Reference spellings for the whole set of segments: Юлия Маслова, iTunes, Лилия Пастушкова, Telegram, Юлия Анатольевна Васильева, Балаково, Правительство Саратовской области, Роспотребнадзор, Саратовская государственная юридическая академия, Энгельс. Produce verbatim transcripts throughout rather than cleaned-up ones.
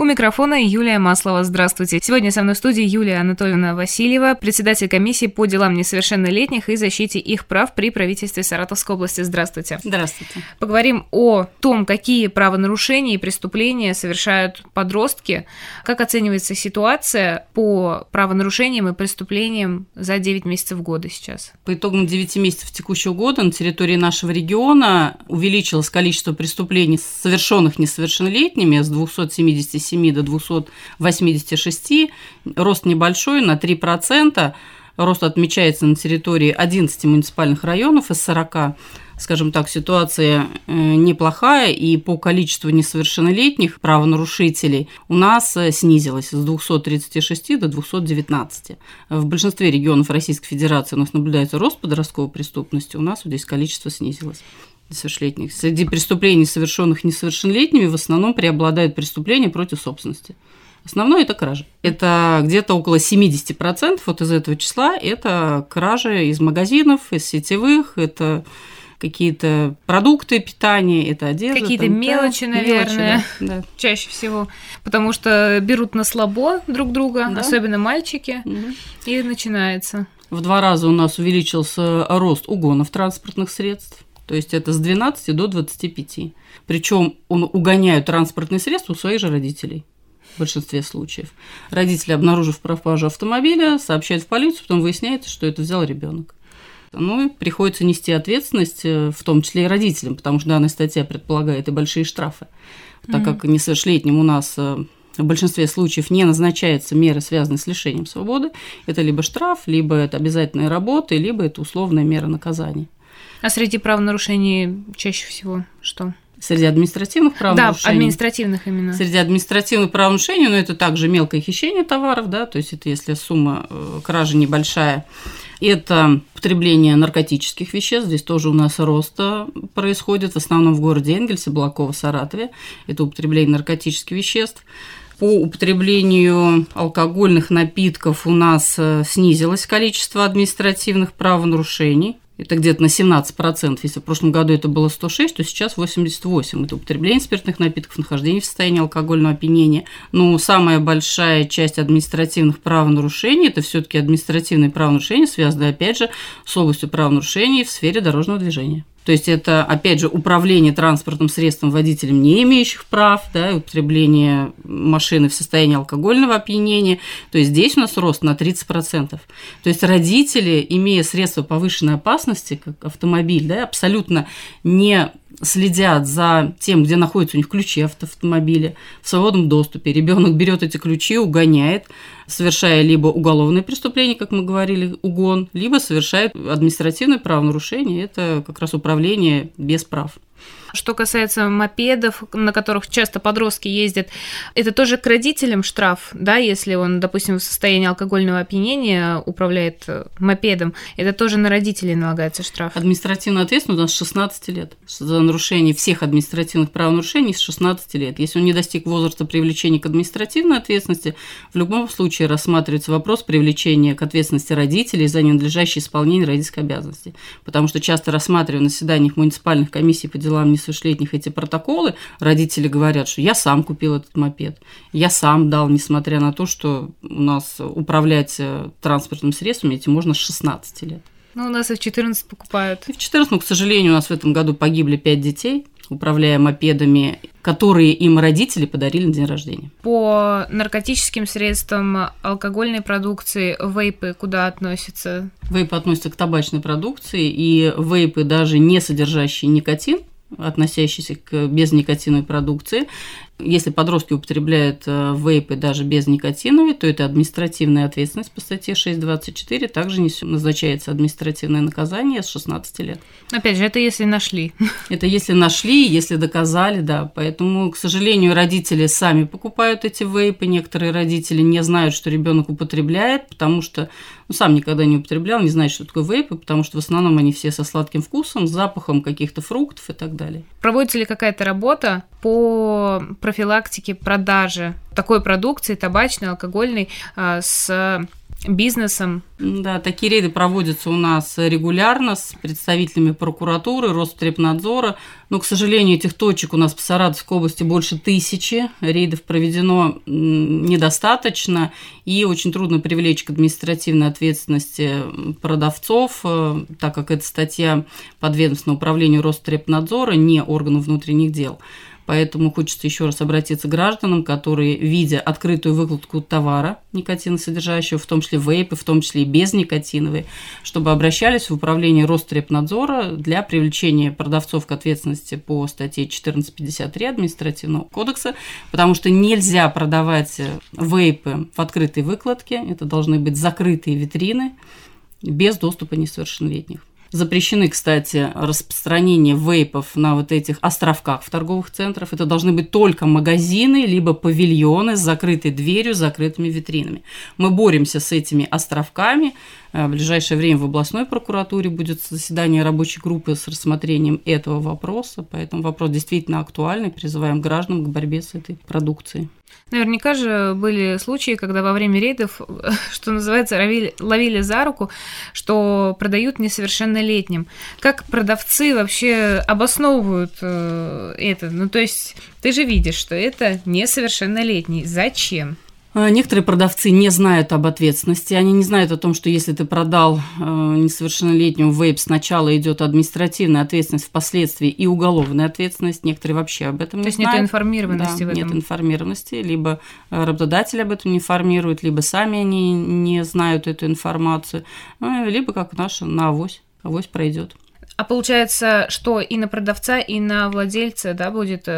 У микрофона Юлия Маслова. Здравствуйте. Сегодня со мной в студии Юлия Анатольевна Васильева, председатель комиссии по делам несовершеннолетних и защите их прав при правительстве Саратовской области. Здравствуйте. Здравствуйте. Поговорим о том, какие правонарушения и преступления совершают подростки, как оценивается ситуация по правонарушениям и преступлениям за девять месяцев года сейчас. По итогам девяти месяцев текущего года на территории нашего региона увеличилось количество преступлений, совершенных несовершеннолетними, с двухсот семидесяти до двухсот восьмидесяти шести, рост небольшой, на три процента. Рост отмечается на территории одиннадцати муниципальных районов из сорока. Скажем так, ситуация неплохая, и по количеству несовершеннолетних правонарушителей у нас снизилось с двухсот тридцати шести до двухсот девятнадцати. В большинстве регионов Российской Федерации у нас наблюдается рост подростковой преступности, у нас вот здесь количество снизилось. Несовершеннолетних. Среди преступлений, совершенных несовершеннолетними, в основном преобладают преступления против собственности. Основное – это кражи. Это где-то около семьдесят процентов вот из этого числа – это кражи из магазинов, из сетевых, это какие-то продукты питания, это одежда. Какие-то там, мелочи, да, наверное, мелочи, да, да. Чаще всего. Потому что берут на слабо друг друга, да. Особенно мальчики, угу. И начинается. В два раза у нас увеличился рост угонов транспортных средств. То есть это с двенадцати до двадцати пяти. Причем угоняют транспортные средства у своих же родителей в большинстве случаев. Родители, обнаружив пропажу автомобиля, сообщают в полицию, потом выясняется, что это взял ребенок. Ну и приходится нести ответственность, в том числе и родителям, потому что данная статья предполагает и большие штрафы. Так как несовершеннолетним у нас в большинстве случаев не назначаются меры, связанные с лишением свободы, это либо штраф, либо это обязательные работы, либо это условная мера наказания. А среди правонарушений чаще всего что? Среди административных правонарушений? Да, административных именно. Среди административных правонарушений, но ну, это также мелкое хищение товаров, да, то есть это если сумма кражи небольшая. Это потребление наркотических веществ, здесь тоже у нас рост происходит, в основном в городе Энгельсе, Балаково, Саратове. Это употребление наркотических веществ. По употреблению алкогольных напитков у нас снизилось количество административных правонарушений. Это где-то на семнадцать процентов. Если в прошлом году это было сто шесть, то сейчас восемьдесят восемь. Это употребление спиртных напитков, нахождение в состоянии алкогольного опьянения. Но самая большая часть административных правонарушений – это все-таки административные правонарушения, связанные, опять же, с областью правонарушений в сфере дорожного движения. То есть это, опять же, управление транспортным средством водителем, не имеющих прав, да, употребление машины в состоянии алкогольного опьянения. То есть здесь у нас рост на тридцать процентов. То есть родители, имея средства повышенной опасности, как автомобиль, да, абсолютно не следят за тем, где находятся у них ключи от автомобиля в свободном доступе. Ребенок берет эти ключи, угоняет, совершая либо уголовное преступление, как мы говорили, угон, либо совершает административное правонарушение. Это как раз управление без прав. Что касается мопедов, на которых часто подростки ездят, это тоже к родителям штраф, да, если он, допустим, в состоянии алкогольного опьянения управляет мопедом, это тоже на родителей налагается штраф. Административная ответственность у нас с шестнадцати лет. За нарушение всех административных правонарушений с шестнадцати лет. Если он не достиг возраста привлечения к административной ответственности, в любом случае рассматривается вопрос привлечения к ответственности родителей за ненадлежащее исполнение родительской обязанности. Потому что часто рассматривая на заседаниях муниципальных комиссий по делам несовершеннолетних эти протоколы, родители говорят, что я сам купил этот мопед, я сам дал, несмотря на то, что у нас управлять транспортным средством этим можно с шестнадцати лет. Ну, у нас и в четырнадцать покупают. И в четырнадцать, но, к сожалению, у нас в этом году погибли пять детей, управляя мопедами, которые им родители подарили на день рождения. По наркотическим средствам, алкогольной продукции, вейпы куда относятся? Вейпы относятся к табачной продукции, и вейпы, даже не содержащие никотин, относящиеся к безникотиновой продукции. Если подростки употребляют вейпы даже без никотиновой, то это административная ответственность по статье шестьсот двадцать четыре. Также назначается административное наказание с шестнадцати лет. Опять же, это если нашли. Это если нашли, если доказали, да. Поэтому, к сожалению, родители сами покупают эти вейпы. Некоторые родители не знают, что ребенок употребляет, потому что ну, сам никогда не употреблял, не знает, что такое вейпы, потому что в основном они все со сладким вкусом, с запахом каких-то фруктов и так далее. Проводится ли какая-то работа по профилактике продажи такой продукции, табачной, алкогольной, с бизнесом? Да, такие рейды проводятся у нас регулярно с представителями прокуратуры, Роспотребнадзора. Но, к сожалению, этих точек у нас по Саратовской области больше тысячи. Рейдов проведено недостаточно, и очень трудно привлечь к административной ответственности продавцов, так как эта статья подведомственна управлению Роспотребнадзора, не органу внутренних дел. Поэтому хочется еще раз обратиться к гражданам, которые, видя открытую выкладку товара никотиносодержащего, в том числе вейпы, в том числе и безникотиновые, чтобы обращались в управление Рострепнадзора для привлечения продавцов к ответственности по статье четырнадцать пятьдесят три Административного кодекса, потому что нельзя продавать вейпы в открытой выкладке, это должны быть закрытые витрины без доступа несовершеннолетних. Запрещены, кстати, распространение вейпов на вот этих островках в торговых центрах. Это должны быть только магазины, либо павильоны с закрытой дверью, с закрытыми витринами. Мы боремся с этими островками. В ближайшее время в областной прокуратуре будет заседание рабочей группы с рассмотрением этого вопроса. Поэтому вопрос действительно актуальный. Призываем граждан к борьбе с этой продукцией. Наверняка же были случаи, когда во время рейдов, что называется, ловили, ловили за руку, что продают несовершеннолетним. Как продавцы вообще обосновывают это? Ну, то есть ты же видишь, что это несовершеннолетний. Зачем? Некоторые продавцы не знают об ответственности, они не знают о том, что если ты продал несовершеннолетнему вейп, сначала идет административная ответственность, впоследствии и уголовная ответственность. Некоторые вообще об этом не знают. То есть нет информированности, да, в этом? Нет информированности, либо работодатель об этом не информирует, либо сами они не знают эту информацию, либо как наша на авось, авось пройдет. А получается, что и на продавца, и на владельца, да, будет...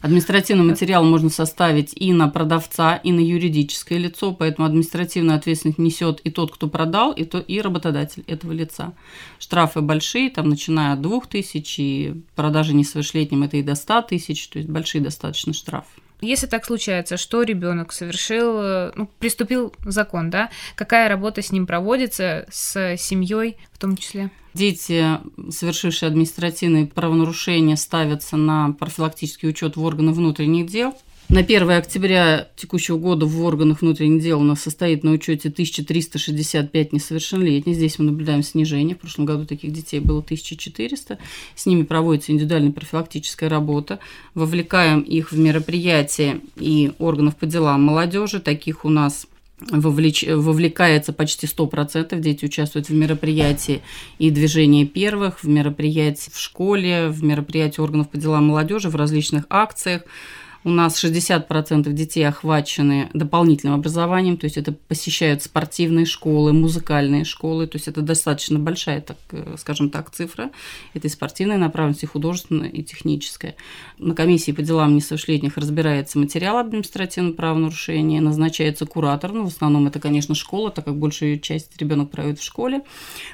Административный материал можно составить и на продавца, и на юридическое лицо, поэтому административную ответственность несет и тот, кто продал, и, то, и работодатель этого лица. Штрафы большие, там, начиная от двух тысяч, и продажи несовершеннолетним это и до ста тысяч, то есть большие достаточно штрафы. Если так случается, что ребенок совершил, ну, приступил закон, да, какая работа с ним проводится, с семьей в том числе? Дети, совершившие административные правонарушения, ставятся на профилактический учет в органы внутренних дел. На первое октября текущего года в органах внутренних дел у нас состоит на учете тысяча триста шестьдесят пять несовершеннолетних. Здесь мы наблюдаем снижение. В прошлом году таких детей было тысяча четыреста. С ними проводится индивидуальная профилактическая работа. Вовлекаем их в мероприятия и органов по делам молодежи. Таких у нас вовлеч... вовлекается почти сто процентов. Дети участвуют в мероприятии и движении первых, в мероприятии в школе, в мероприятии органов по делам молодежи, в различных акциях. У нас шестьдесят процентов детей охвачены дополнительным образованием, то есть это посещают спортивные школы, музыкальные школы, то есть это достаточно большая, так, скажем так, цифра. Это и спортивная направленность, и художественная, и техническая. На комиссии по делам несовершеннолетних разбирается материал административного правонарушения, назначается куратор, ну, в основном это, конечно, школа, так как большую часть ребенок проводит в школе.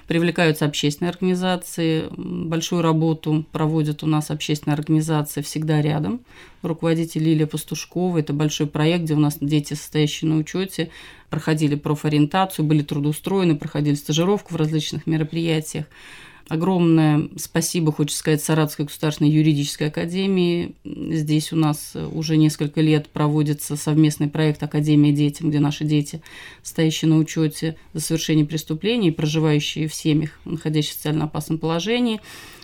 Привлекаются общественные организации, большую работу проводят у нас общественные организации «Всегда рядом». Руководитель Лилия Пастушкова. Это большой проект, где у нас дети, состоящие на учете, проходили профориентацию, были трудоустроены, проходили стажировку в различных мероприятиях. Огромное спасибо, хочется сказать, Саратовской государственной юридической академии. Здесь у нас уже несколько лет проводится совместный проект «Академия детям», где наши дети, стоящие на учете за совершение преступлений, проживающие в семьях, находящихся в социально опасном положении.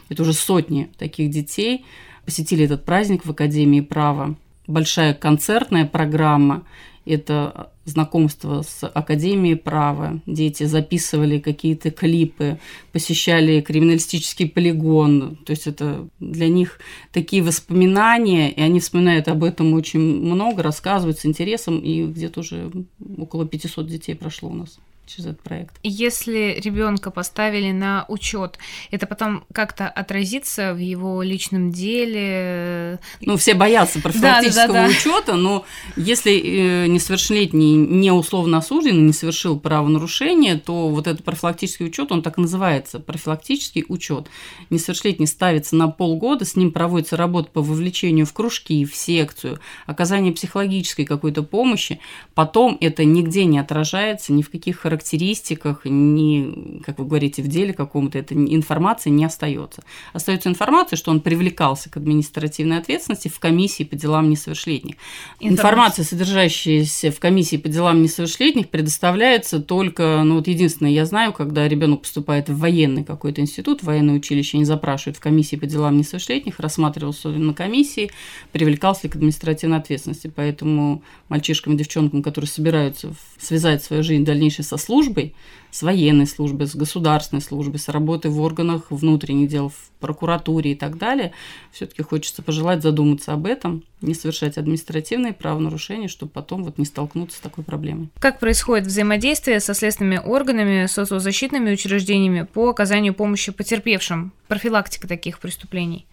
Это уже сотни таких детей посетили этот праздник в Академии права. Большая концертная программа – это знакомство с Академией права. Дети записывали какие-то клипы, посещали криминалистический полигон. То есть это для них такие воспоминания, и они вспоминают об этом очень много, рассказывают с интересом, и где-то уже около пятьсот детей прошло у нас через этот проект. Если ребенка поставили на учет, это потом как-то отразится в его личном деле? Ну, все боятся профилактического да, да, да, учета, но если несовершеннолетний не условно осужден, не совершил правонарушение, то вот этот профилактический учет, он так и называется, профилактический учет. Несовершеннолетний ставится на полгода, с ним проводится работа по вовлечению в кружки, в секцию, оказание психологической какой-то помощи. Потом это нигде не отражается, ни в каких характеристиках характеристиках, ни, как вы говорите, в деле каком-то, эта информация не остается. Остается информация, что он привлекался к административной ответственности в комиссии по делам несовершеннолетних. Информация, содержащаяся в комиссии по делам несовершеннолетних, предоставляется только, ну вот единственное, я знаю, когда ребенок поступает в военный какой-то институт, в военное училище, они запрашивают в комиссии по делам несовершеннолетних, рассматривался на комиссии, привлекался ли к административной ответственности. Поэтому мальчишкам и девчонкам, которые собираются связать свою жизнь дальнейшей со службой, с военной службой, с государственной службой, с работой в органах внутренних дел, в прокуратуре и так далее, все-таки хочется пожелать задуматься об этом, не совершать административные правонарушения, чтобы потом вот не столкнуться с такой проблемой. Как происходит взаимодействие со следственными органами, социозащитными учреждениями по оказанию помощи потерпевшим? Профилактика таких преступлений?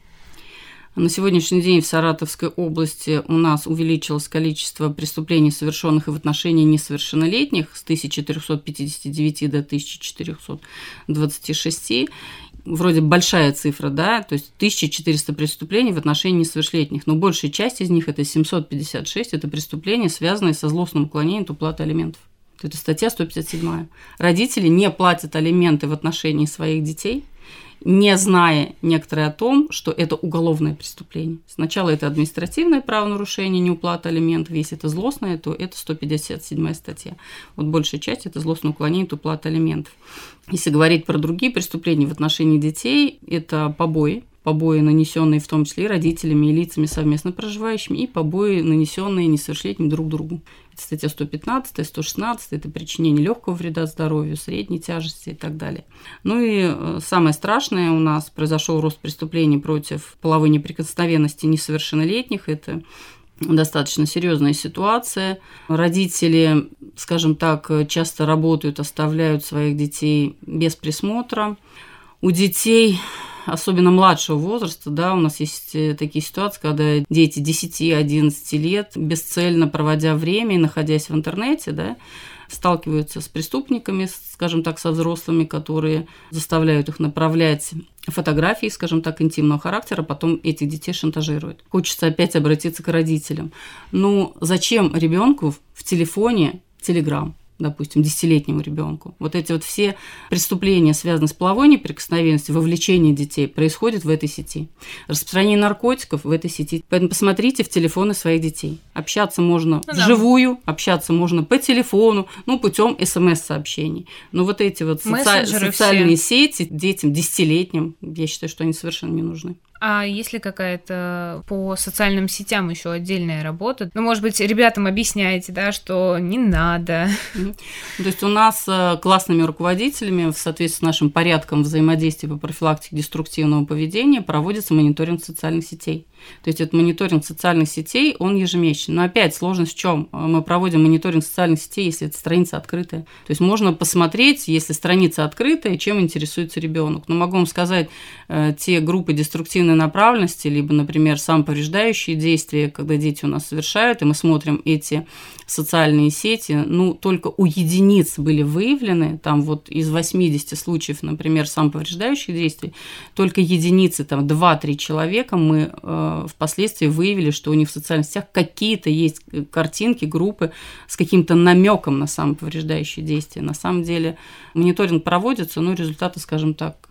На сегодняшний день в Саратовской области у нас увеличилось количество преступлений, совершенных и в отношении несовершеннолетних, с тысяча триста пятьдесят девять до тысяча четыреста двадцать шесть. Вроде большая цифра, да, то есть тысяча четыреста преступлений в отношении несовершеннолетних, но большая часть из них, это семьсот пятьдесят шесть, это преступления, связанные со злостным уклонением от уплаты алиментов. Это статья сто пятьдесят семь. Родители не платят алименты в отношении своих детей, не зная некоторые о том, что это уголовное преступление. Сначала это административное правонарушение, неуплата алиментов. Если это злостное, то это сто пятьдесят седьмая статья. Вот большая часть – это злостное уклонение от уплаты алиментов. Если говорить про другие преступления в отношении детей, это побои. Побои, нанесенные в том числе и родителями, и лицами совместно проживающими, и побои, нанесенные несовершеннолетним друг другу. Это статья сто пятнадцать, сто шестнадцать, это причинение легкого вреда здоровью, средней тяжести и так далее. Ну и самое страшное, у нас произошел рост преступлений против половой неприкосновенности несовершеннолетних. Это достаточно серьезная ситуация. Родители, скажем так, часто работают, оставляют своих детей без присмотра. У детей, особенно младшего возраста, да, у нас есть такие ситуации, когда дети десять-одиннадцать лет, бесцельно проводя время и находясь в интернете, да, сталкиваются с преступниками, скажем так, со взрослыми, которые заставляют их направлять фотографии, скажем так, интимного характера, потом этих детей шантажируют. Хочется опять обратиться к родителям. Ну, зачем ребенку в телефоне Telegram? Допустим, десятилетнему ребенку. Вот эти вот все преступления, связанные с половой неприкосновенностью, вовлечение детей происходит в этой сети. Распространение наркотиков в этой сети. Поэтому посмотрите в телефоны своих детей. Общаться можно ну, вживую, да. Общаться можно по телефону, ну, путем эс эм эс сообщений. Но вот эти вот соци... социальные все. сети детям десятилетним, я считаю, что они совершенно не нужны. А есть ли какая-то по социальным сетям еще отдельная работа? Ну, может быть, ребятам объясняете, да, что не надо. То есть у нас классными руководителями в соответствии с нашим порядком взаимодействия по профилактике деструктивного поведения проводится мониторинг социальных сетей. То есть этот мониторинг социальных сетей, он ежемесячный. Но опять сложность в чем? Мы проводим мониторинг социальных сетей, если эта страница открытая. То есть можно посмотреть, если страница открытая, чем интересуется ребенок. Но могу вам сказать, те группы деструктивной направленности, либо, например, самоповреждающие действия, когда дети у нас совершают, и мы смотрим эти социальные сети, ну, только у единиц были выявлены, там вот из восьмидесяти случаев, например, самоповреждающих действий, только единицы, там два-три человека мы впоследствии выявили, что у них в социальных сетях какие-то есть картинки, группы с каким-то намеком на самоповреждающие действия. На самом деле мониторинг проводится, но результаты, скажем так,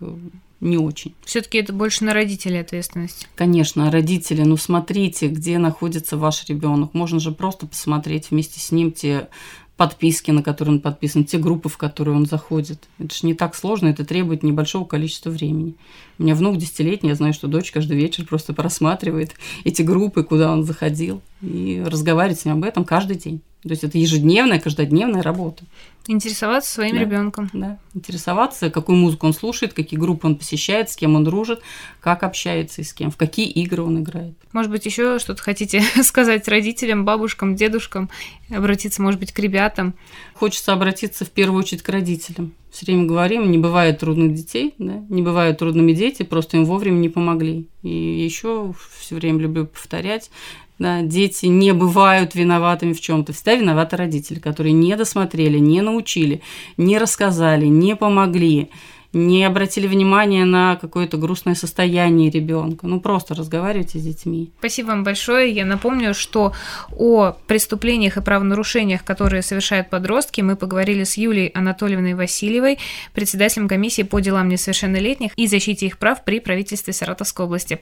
не очень. Все-таки это больше на родителей ответственность. Конечно, родители, ну смотрите, где находится ваш ребенок. Можно же просто посмотреть вместе с ним те подписки, на которые он подписан, те группы, в которые он заходит. Это же не так сложно, это требует небольшого количества времени. У меня внук десятилетний, я знаю, что дочь каждый вечер просто просматривает эти группы, куда он заходил, и разговаривает с ним об этом каждый день. То есть это ежедневная, каждодневная работа. Интересоваться своим да. ребенком. Да, интересоваться, какую музыку он слушает, какие группы он посещает, с кем он дружит, как общается и с кем, в какие игры он играет. Может быть, еще что-то хотите сказать родителям, бабушкам, дедушкам, обратиться, может быть, к ребятам? Хочется обратиться в первую очередь к родителям. Все время говорим, не бывает трудных детей, да? Не бывают трудными дети, просто им вовремя не помогли. И еще все время люблю повторять, да, дети не бывают виноватыми в чем-то. Всегда виноваты родители, которые не досмотрели, не научили, не рассказали, не помогли. не обратили внимания на какое-то грустное состояние ребенка. Ну, просто разговаривайте с детьми. Спасибо вам большое. Я напомню, что о преступлениях и правонарушениях, которые совершают подростки, мы поговорили с Юлией Анатольевной Васильевой, председателем комиссии по делам несовершеннолетних и защите их прав при правительстве Саратовской области.